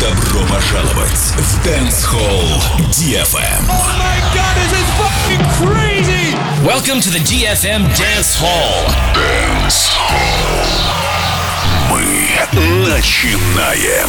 Добро пожаловать в Dance Hall DFM. Oh my god, this is fucking crazy! Welcome to the DFM Dance Hall. Dance Hall. Мы начинаем.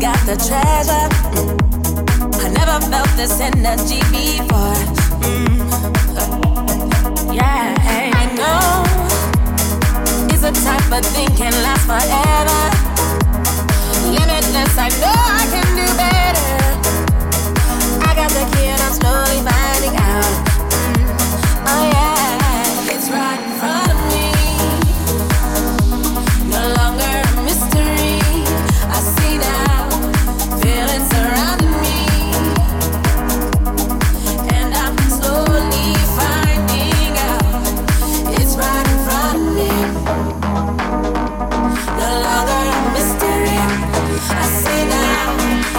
got the treasure. I never felt this energy before. Yeah, I know it's a type of thing can last forever. Limitless, I know I can do better. I got the key and I'm slowly finding out. Oh yeah, it's right in front of me. No longer a mystery. I see now, feeling surrounding me, and I'm slowly finding out. It's right in front of me. No longer a mystery. I see now.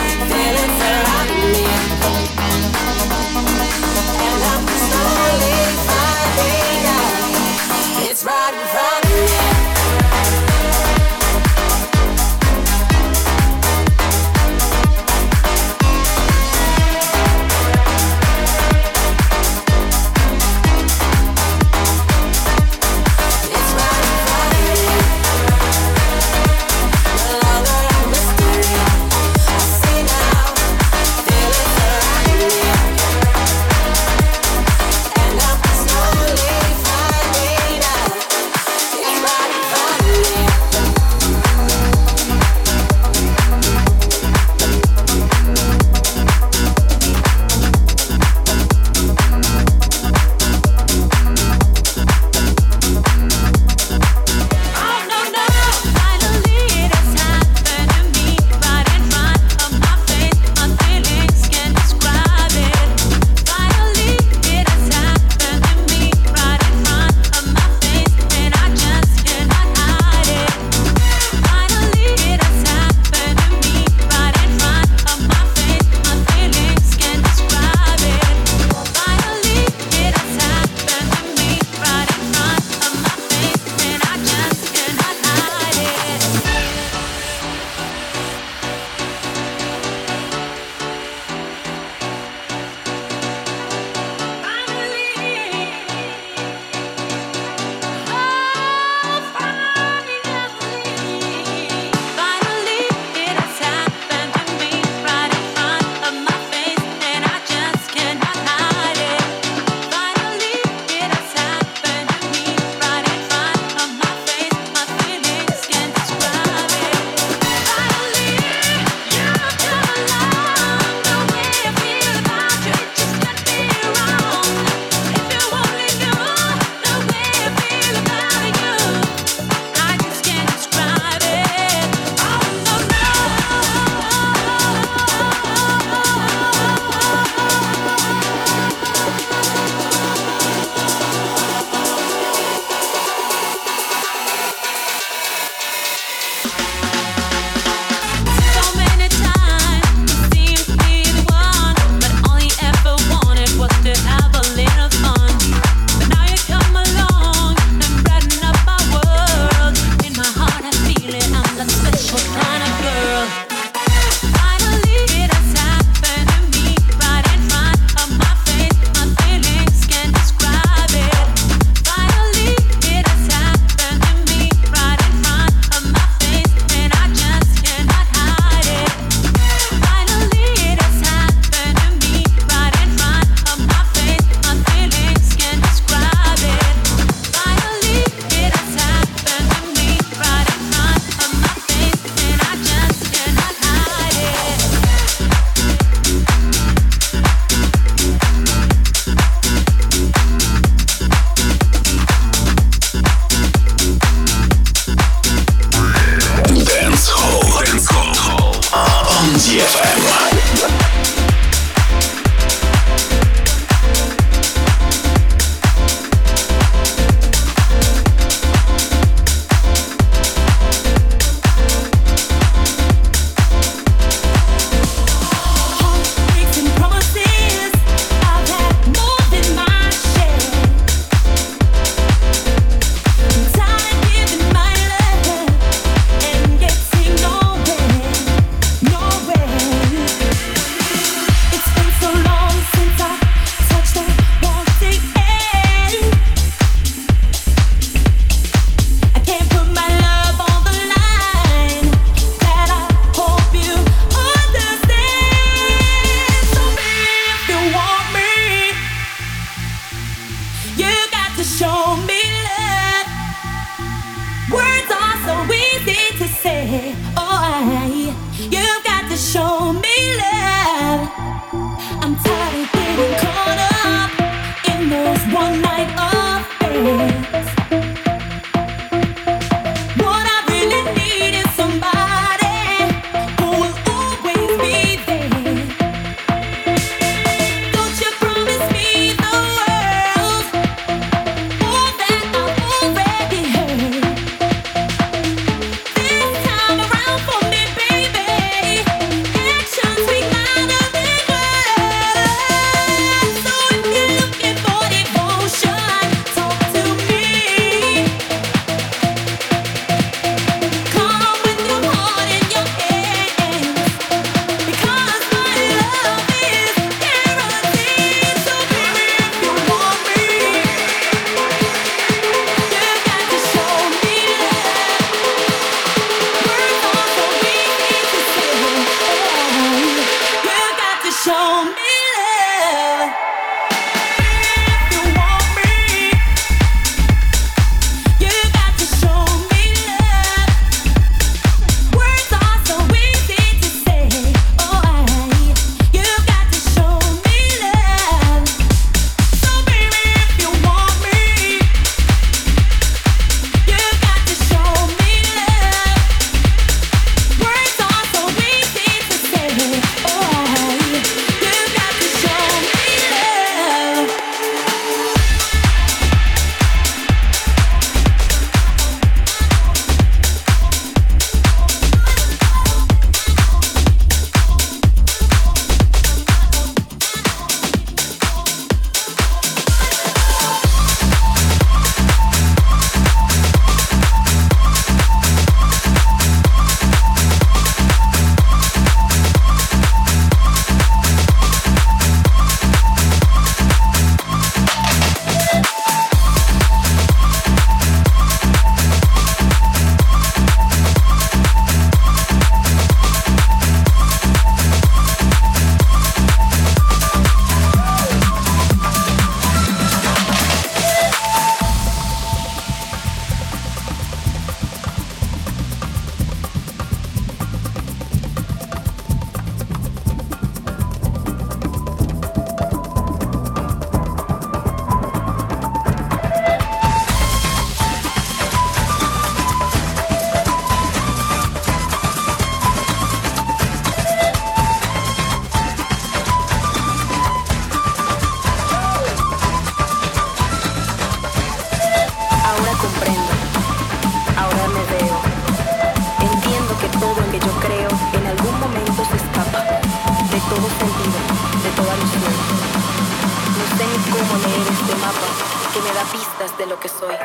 que soy.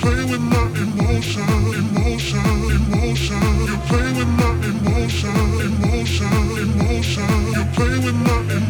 Play with nothing.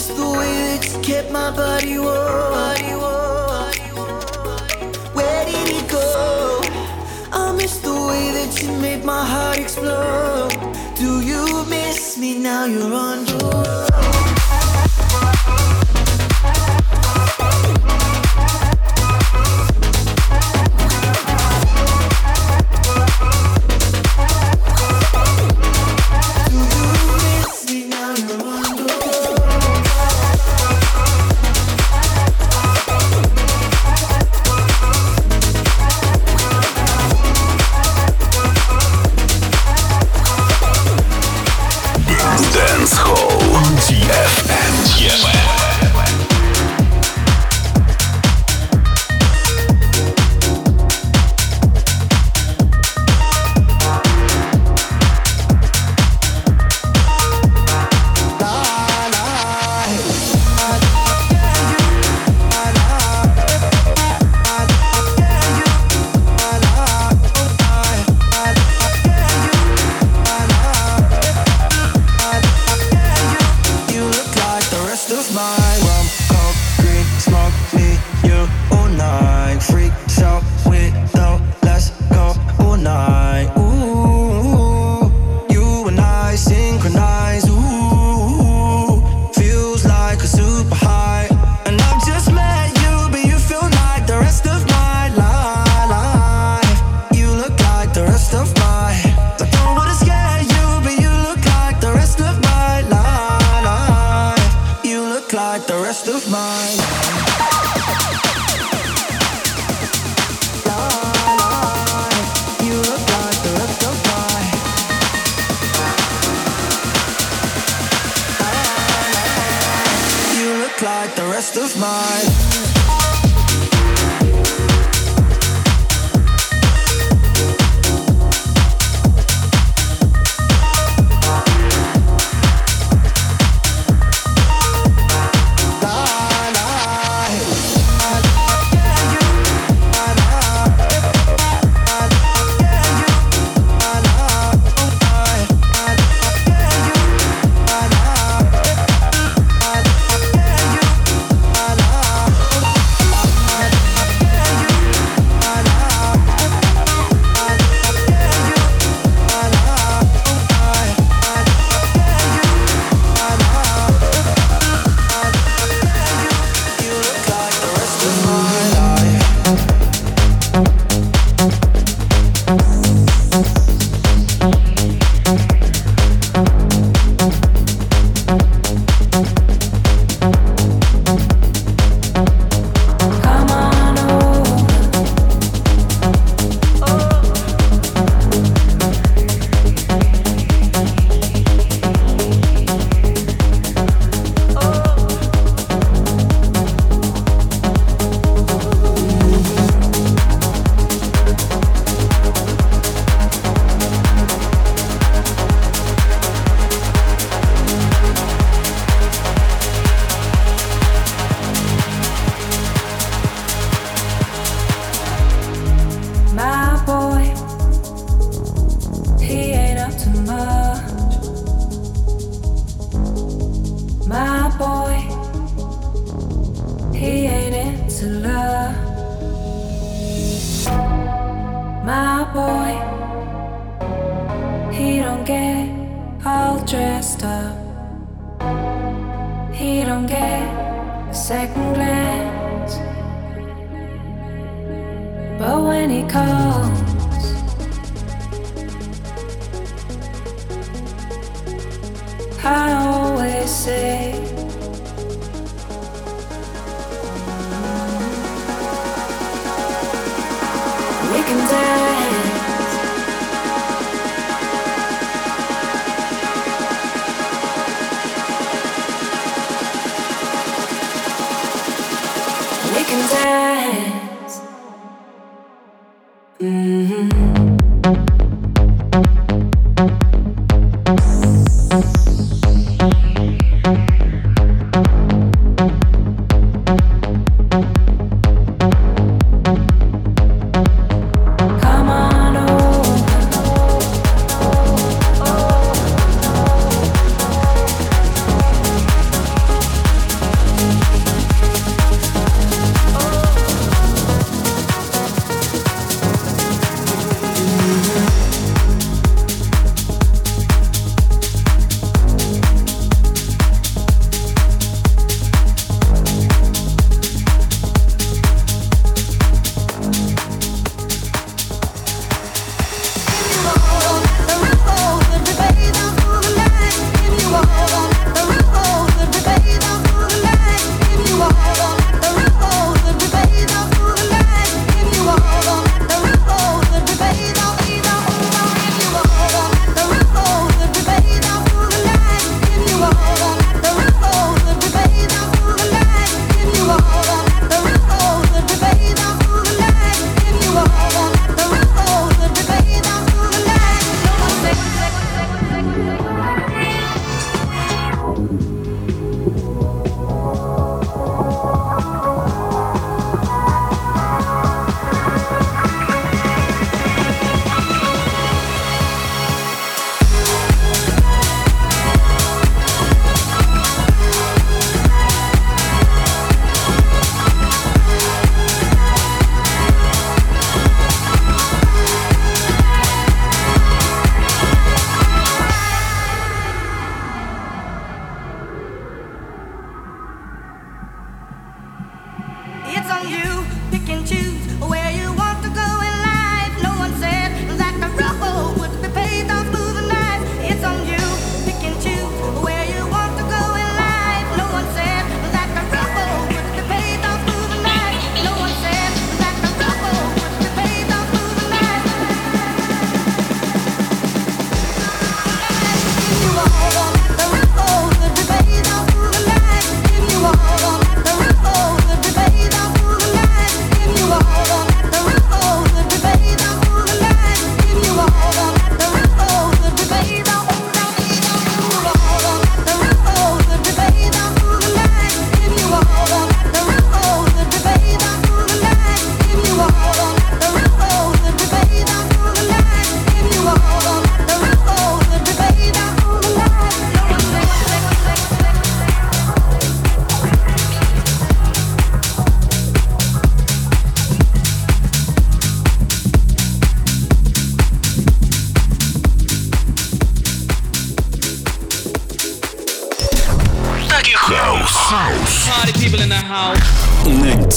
just the way that you kept my body warm. Where did it go? I miss the way that you made my heart explode. Do you miss me now? You're on your own.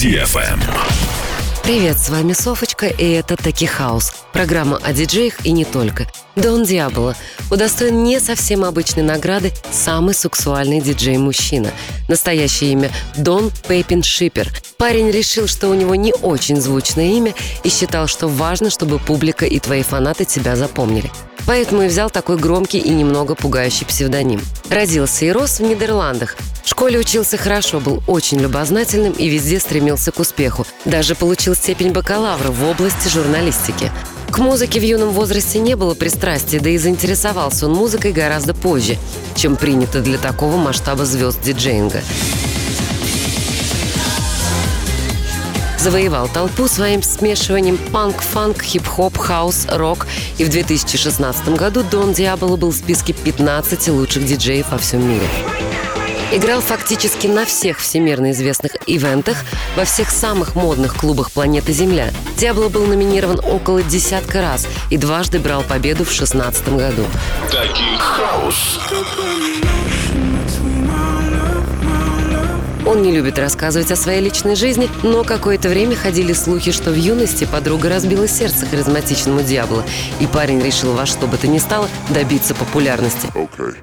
DFM. Привет, с вами Софочка, и это Teki House. Программа о диджеях и не только. Дон Дьябло удостоен не совсем обычной награды «Самый сексуальный диджей-мужчина». Настоящее имя – Дон Пепин Шиппер. Парень решил, что у него не очень звучное имя и считал, что важно, чтобы публика и твои фанаты тебя запомнили. Поэтому и взял такой громкий и немного пугающий псевдоним. Родился и рос в Нидерландах. В школе учился хорошо, был очень любознательным и везде стремился к успеху. Даже получил степень бакалавра в области журналистики. К музыке в юном возрасте не было пристрастия, да и заинтересовался он музыкой гораздо позже, чем принято для такого масштаба звезд диджеинга. Завоевал толпу своим смешиванием панк, фанк, хип-хоп, хаус, рок. И в 2016 году Дон Дьябло был в списке 15 лучших диджеев во всем мире. Играл фактически на всех всемирно известных ивентах, во всех самых модных клубах планеты Земля. Дьябло был номинирован около десятка раз и дважды брал победу в 2016 году. Teki House. Он не любит рассказывать о своей личной жизни, но какое-то время ходили слухи, что в юности подруга разбила сердце харизматичному Дьябло, и парень решил во что бы то ни стало добиться популярности. Okay.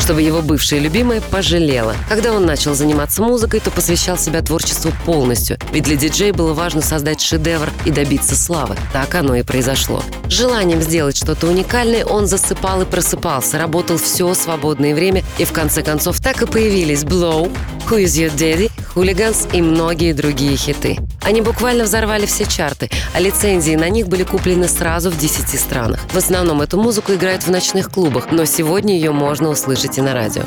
Чтобы его бывшая любимая пожалела. Когда он начал заниматься музыкой, то посвящал себя творчеству полностью, ведь для диджея было важно создать шедевр и добиться славы. Так оно и произошло. Желанием сделать что-то уникальное он засыпал и просыпался, работал все свободное время, и в конце концов так и появились Blow, Who is your daddy, Хулиганс и многие другие хиты. Они буквально взорвали все чарты, а лицензии на них были куплены сразу в 10 странах. В основном эту музыку играют в ночных клубах, но сегодня ее можно услышать на радио.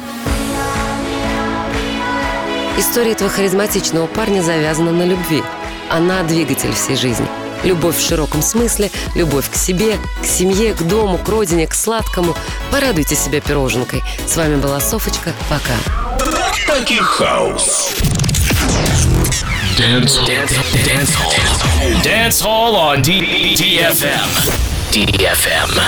История этого харизматичного парня завязана на любви. Она двигатель всей жизни. Любовь в широком смысле, любовь к себе, к семье, к дому, к родине, к сладкому. Порадуйте себя пироженкой. С вами была Софочка. Пока. Teki House. Dance hall. Dance hall on DFM. DFM.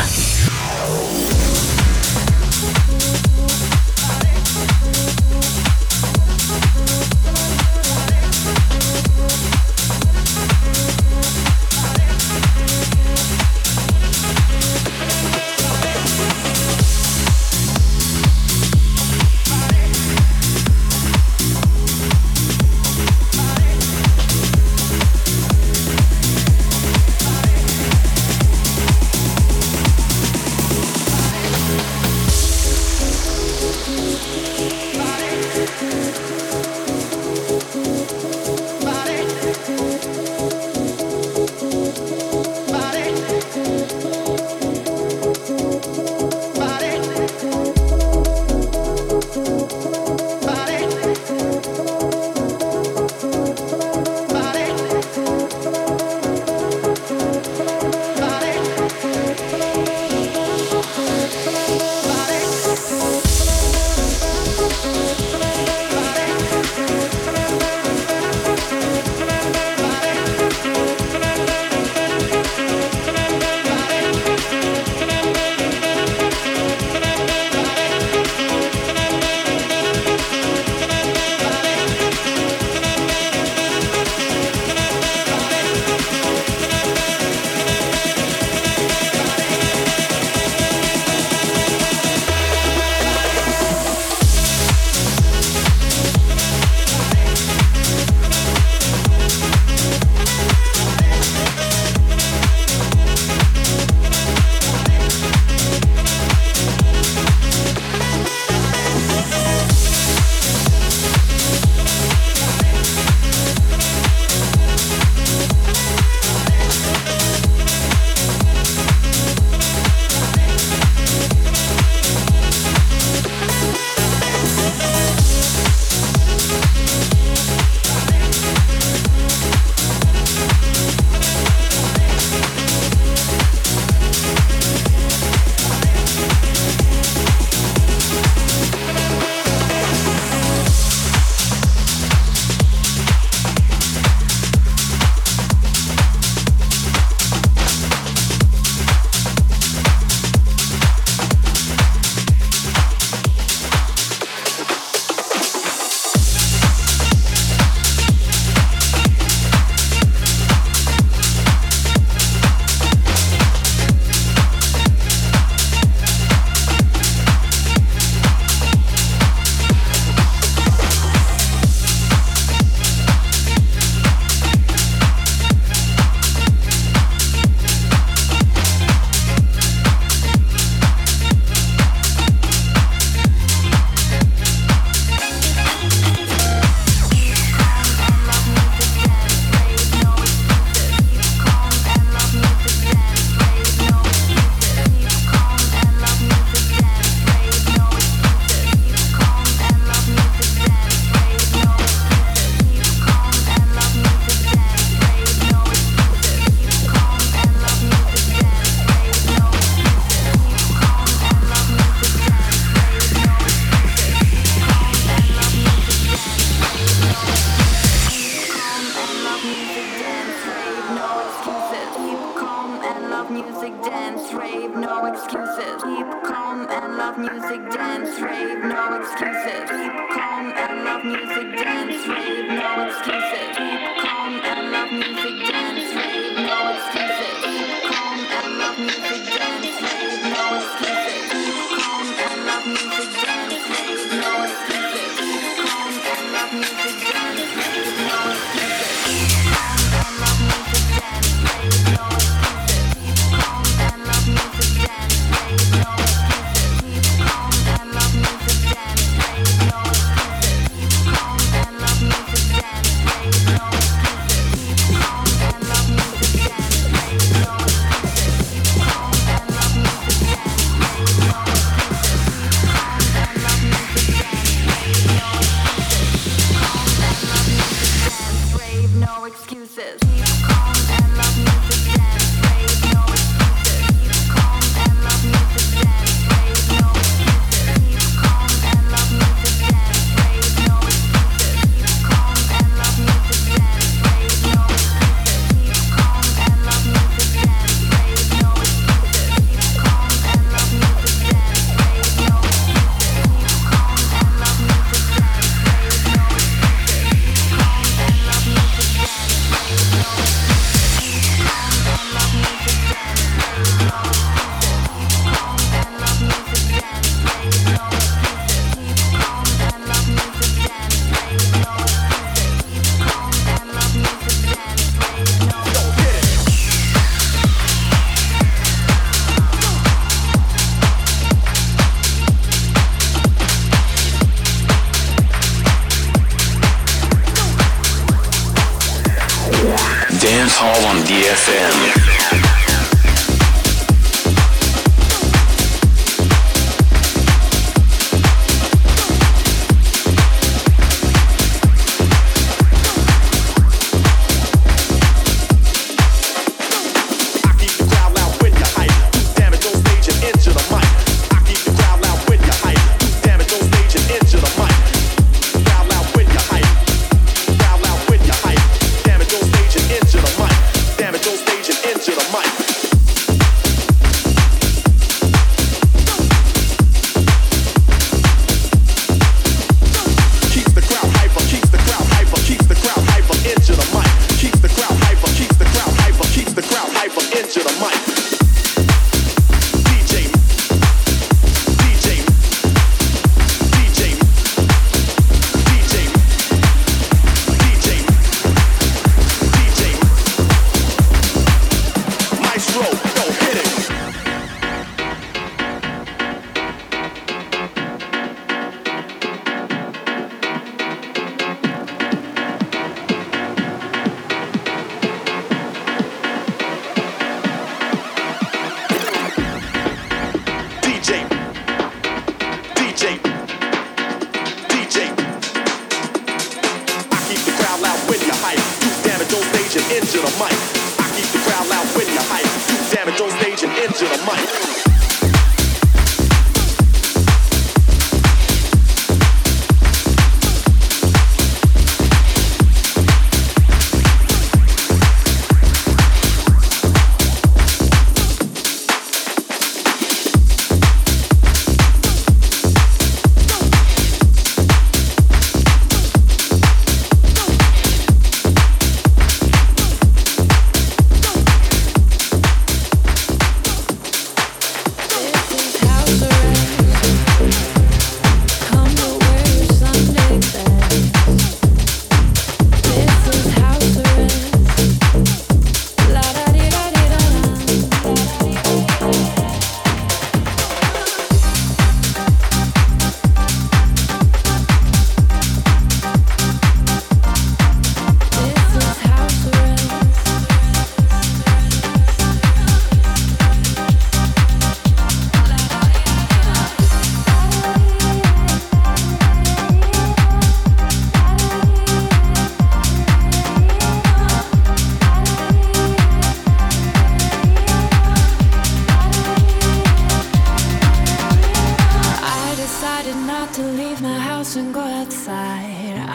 no excuses. Keep calm and love music, dance, rave, no excuses. Keep calm and love music, dance, rave, no excuses. Keep calm and love music, dance, rave, no excuses. Keep calm and love music, dance, rave, no excuses. Keep calm and love music, dance, rave, no excuses. Keep calm and love music, dance, rave, no excuses. Keep calm and love music, dance, rave, no excuses.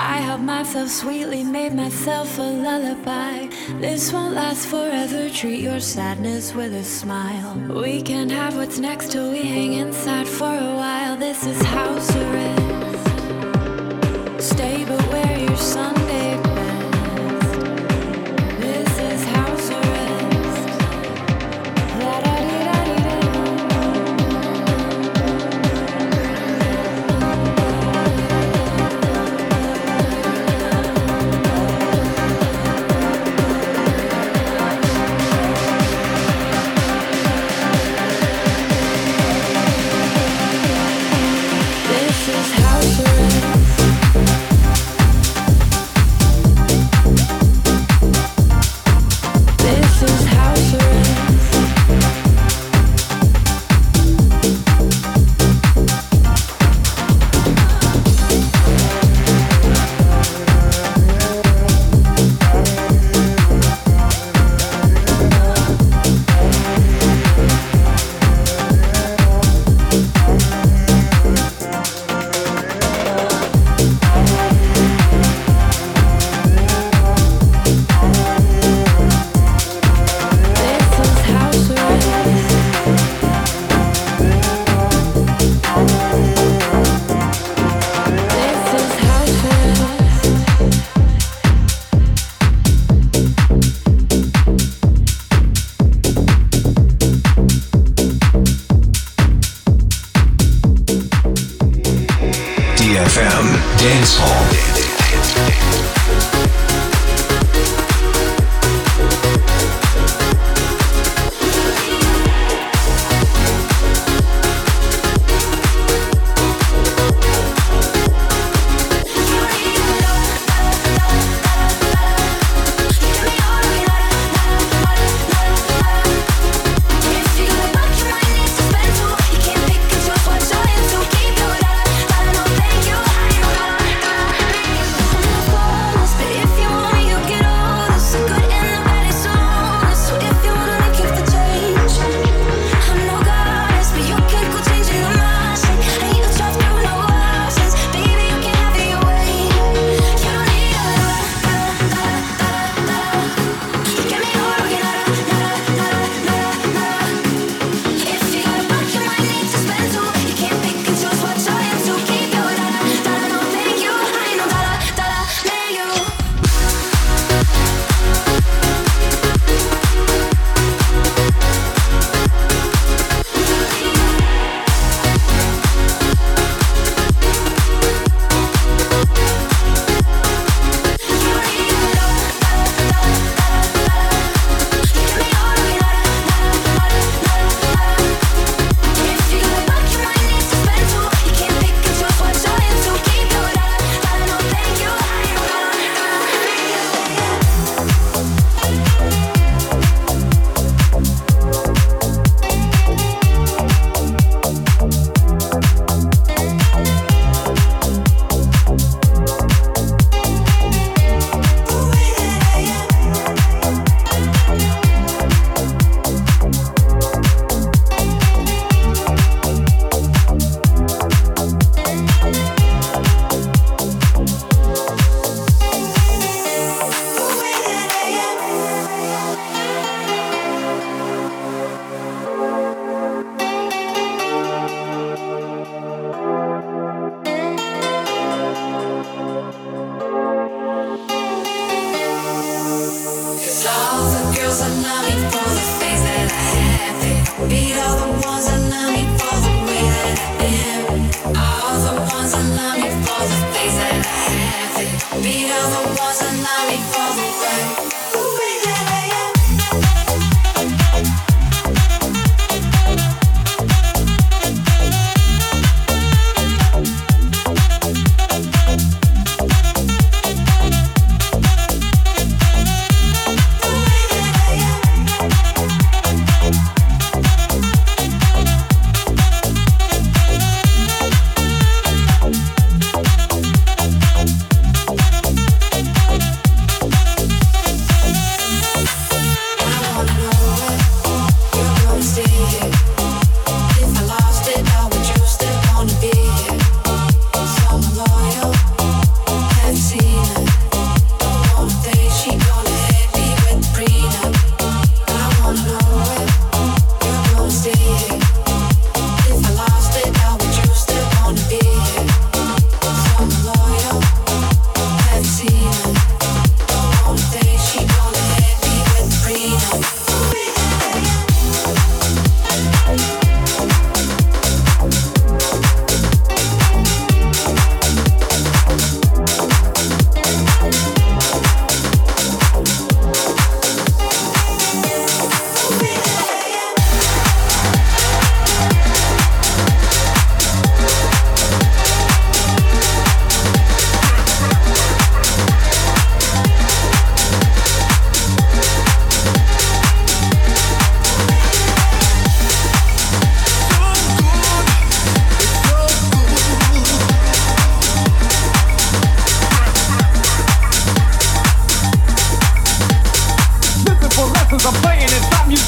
I helped myself sweetly, made myself a lullaby. This won't last forever, treat your sadness with a smile. We can't have what's next till we hang inside for a while. This is house arrest. Stay but wear your Sunday best. This is house arrest.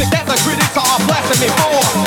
together, critics are a blessing before.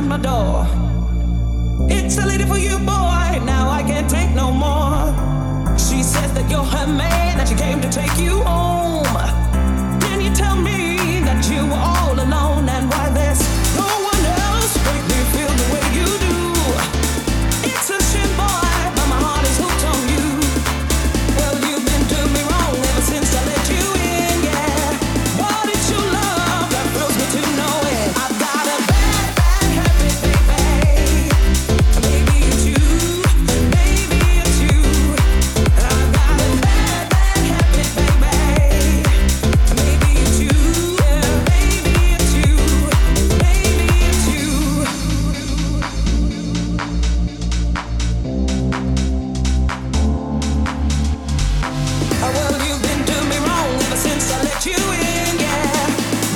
behind my door. It's a lady for you, boy. Now I can't take no more. She says that you're her man, that she came to take you home. Then you tell me that you were all alone and why there's no one else make me feel the way you do. It's a shame, boy, but my heart is hooked on you. Well, you've been doing me wrong ever since I let you in, yeah. What did you love that thrills me to know it? I've got a bad, bad habit, baby. Maybe it's you I've got a bad, bad habit, baby. Yeah, maybe it's you Oh, well, you've been doing me wrong ever since I let you in, yeah.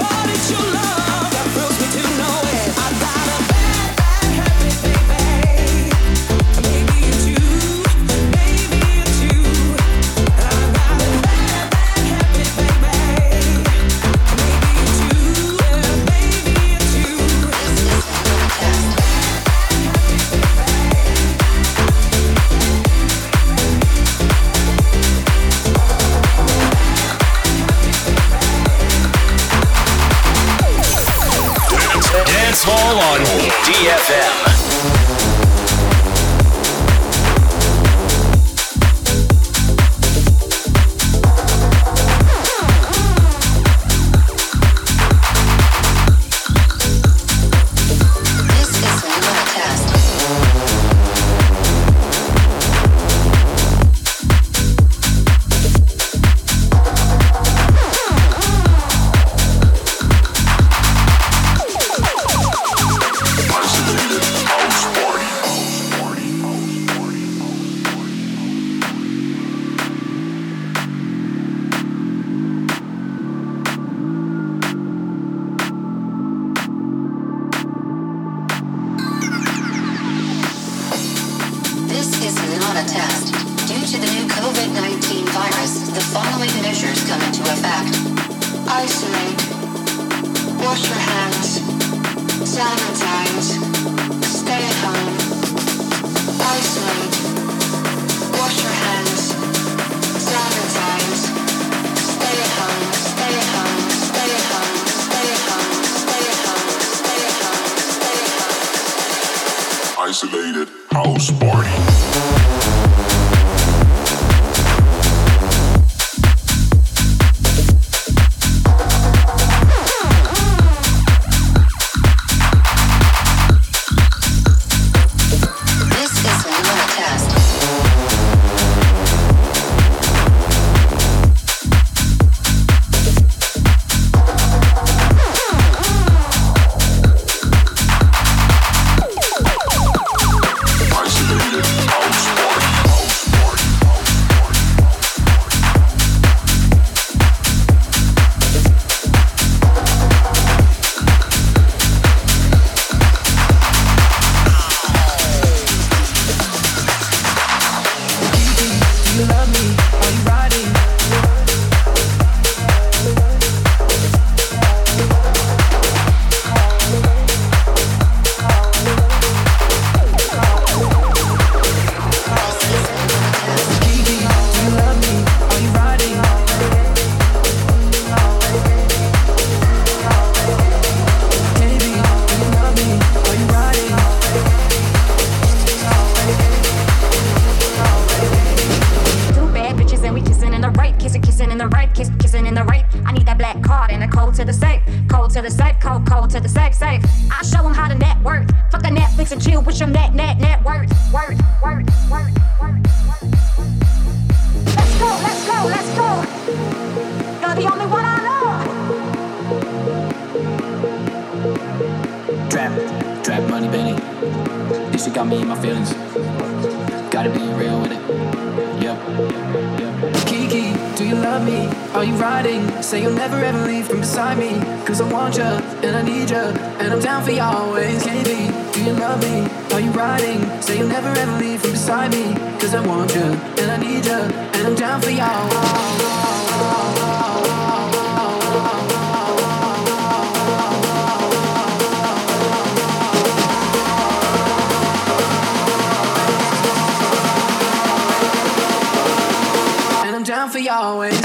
But it's your love that thrills me to know it. I've got a bad, bad habit, baby. Maybe it's you I've got a bad, bad habit, baby. Maybe it's you Dance Hall on DFM. This is my podcast. This is not a test. Due to the new COVID-19 virus, the following measures come into effect. Isolate. Wash your hands. Sanitize. Stay at home. Isolate. Wash your hands. Sanitize. Stay at home. Stay at home. Stay at home. Stay at home. Stay at home. Stay at home. Stay at home. Isolated house party. This is not a test. Two bad bitches and we kissing in the right, kissing in the right, kissing in the right. I need that black card and a code to the safe, code to the safe, safe. I show them how to network, fuck the Netflix and chill with your network. Word. Let's go. You're the only one I know. Trap money, Benny. This shit got me in my feelings. Gotta be real with it. Yep. Kiki, do you love me? Are you riding? Say you'll never ever leave from beside me. Cause I want ya, and I need ya, and I'm down for you always. Kiki, do you love me? Are you riding? Say you'll never ever leave from beside me. Cause I want ya, and I need ya, and I'm down for you always. down for you always.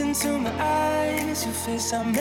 Into my eyes, your face I'm never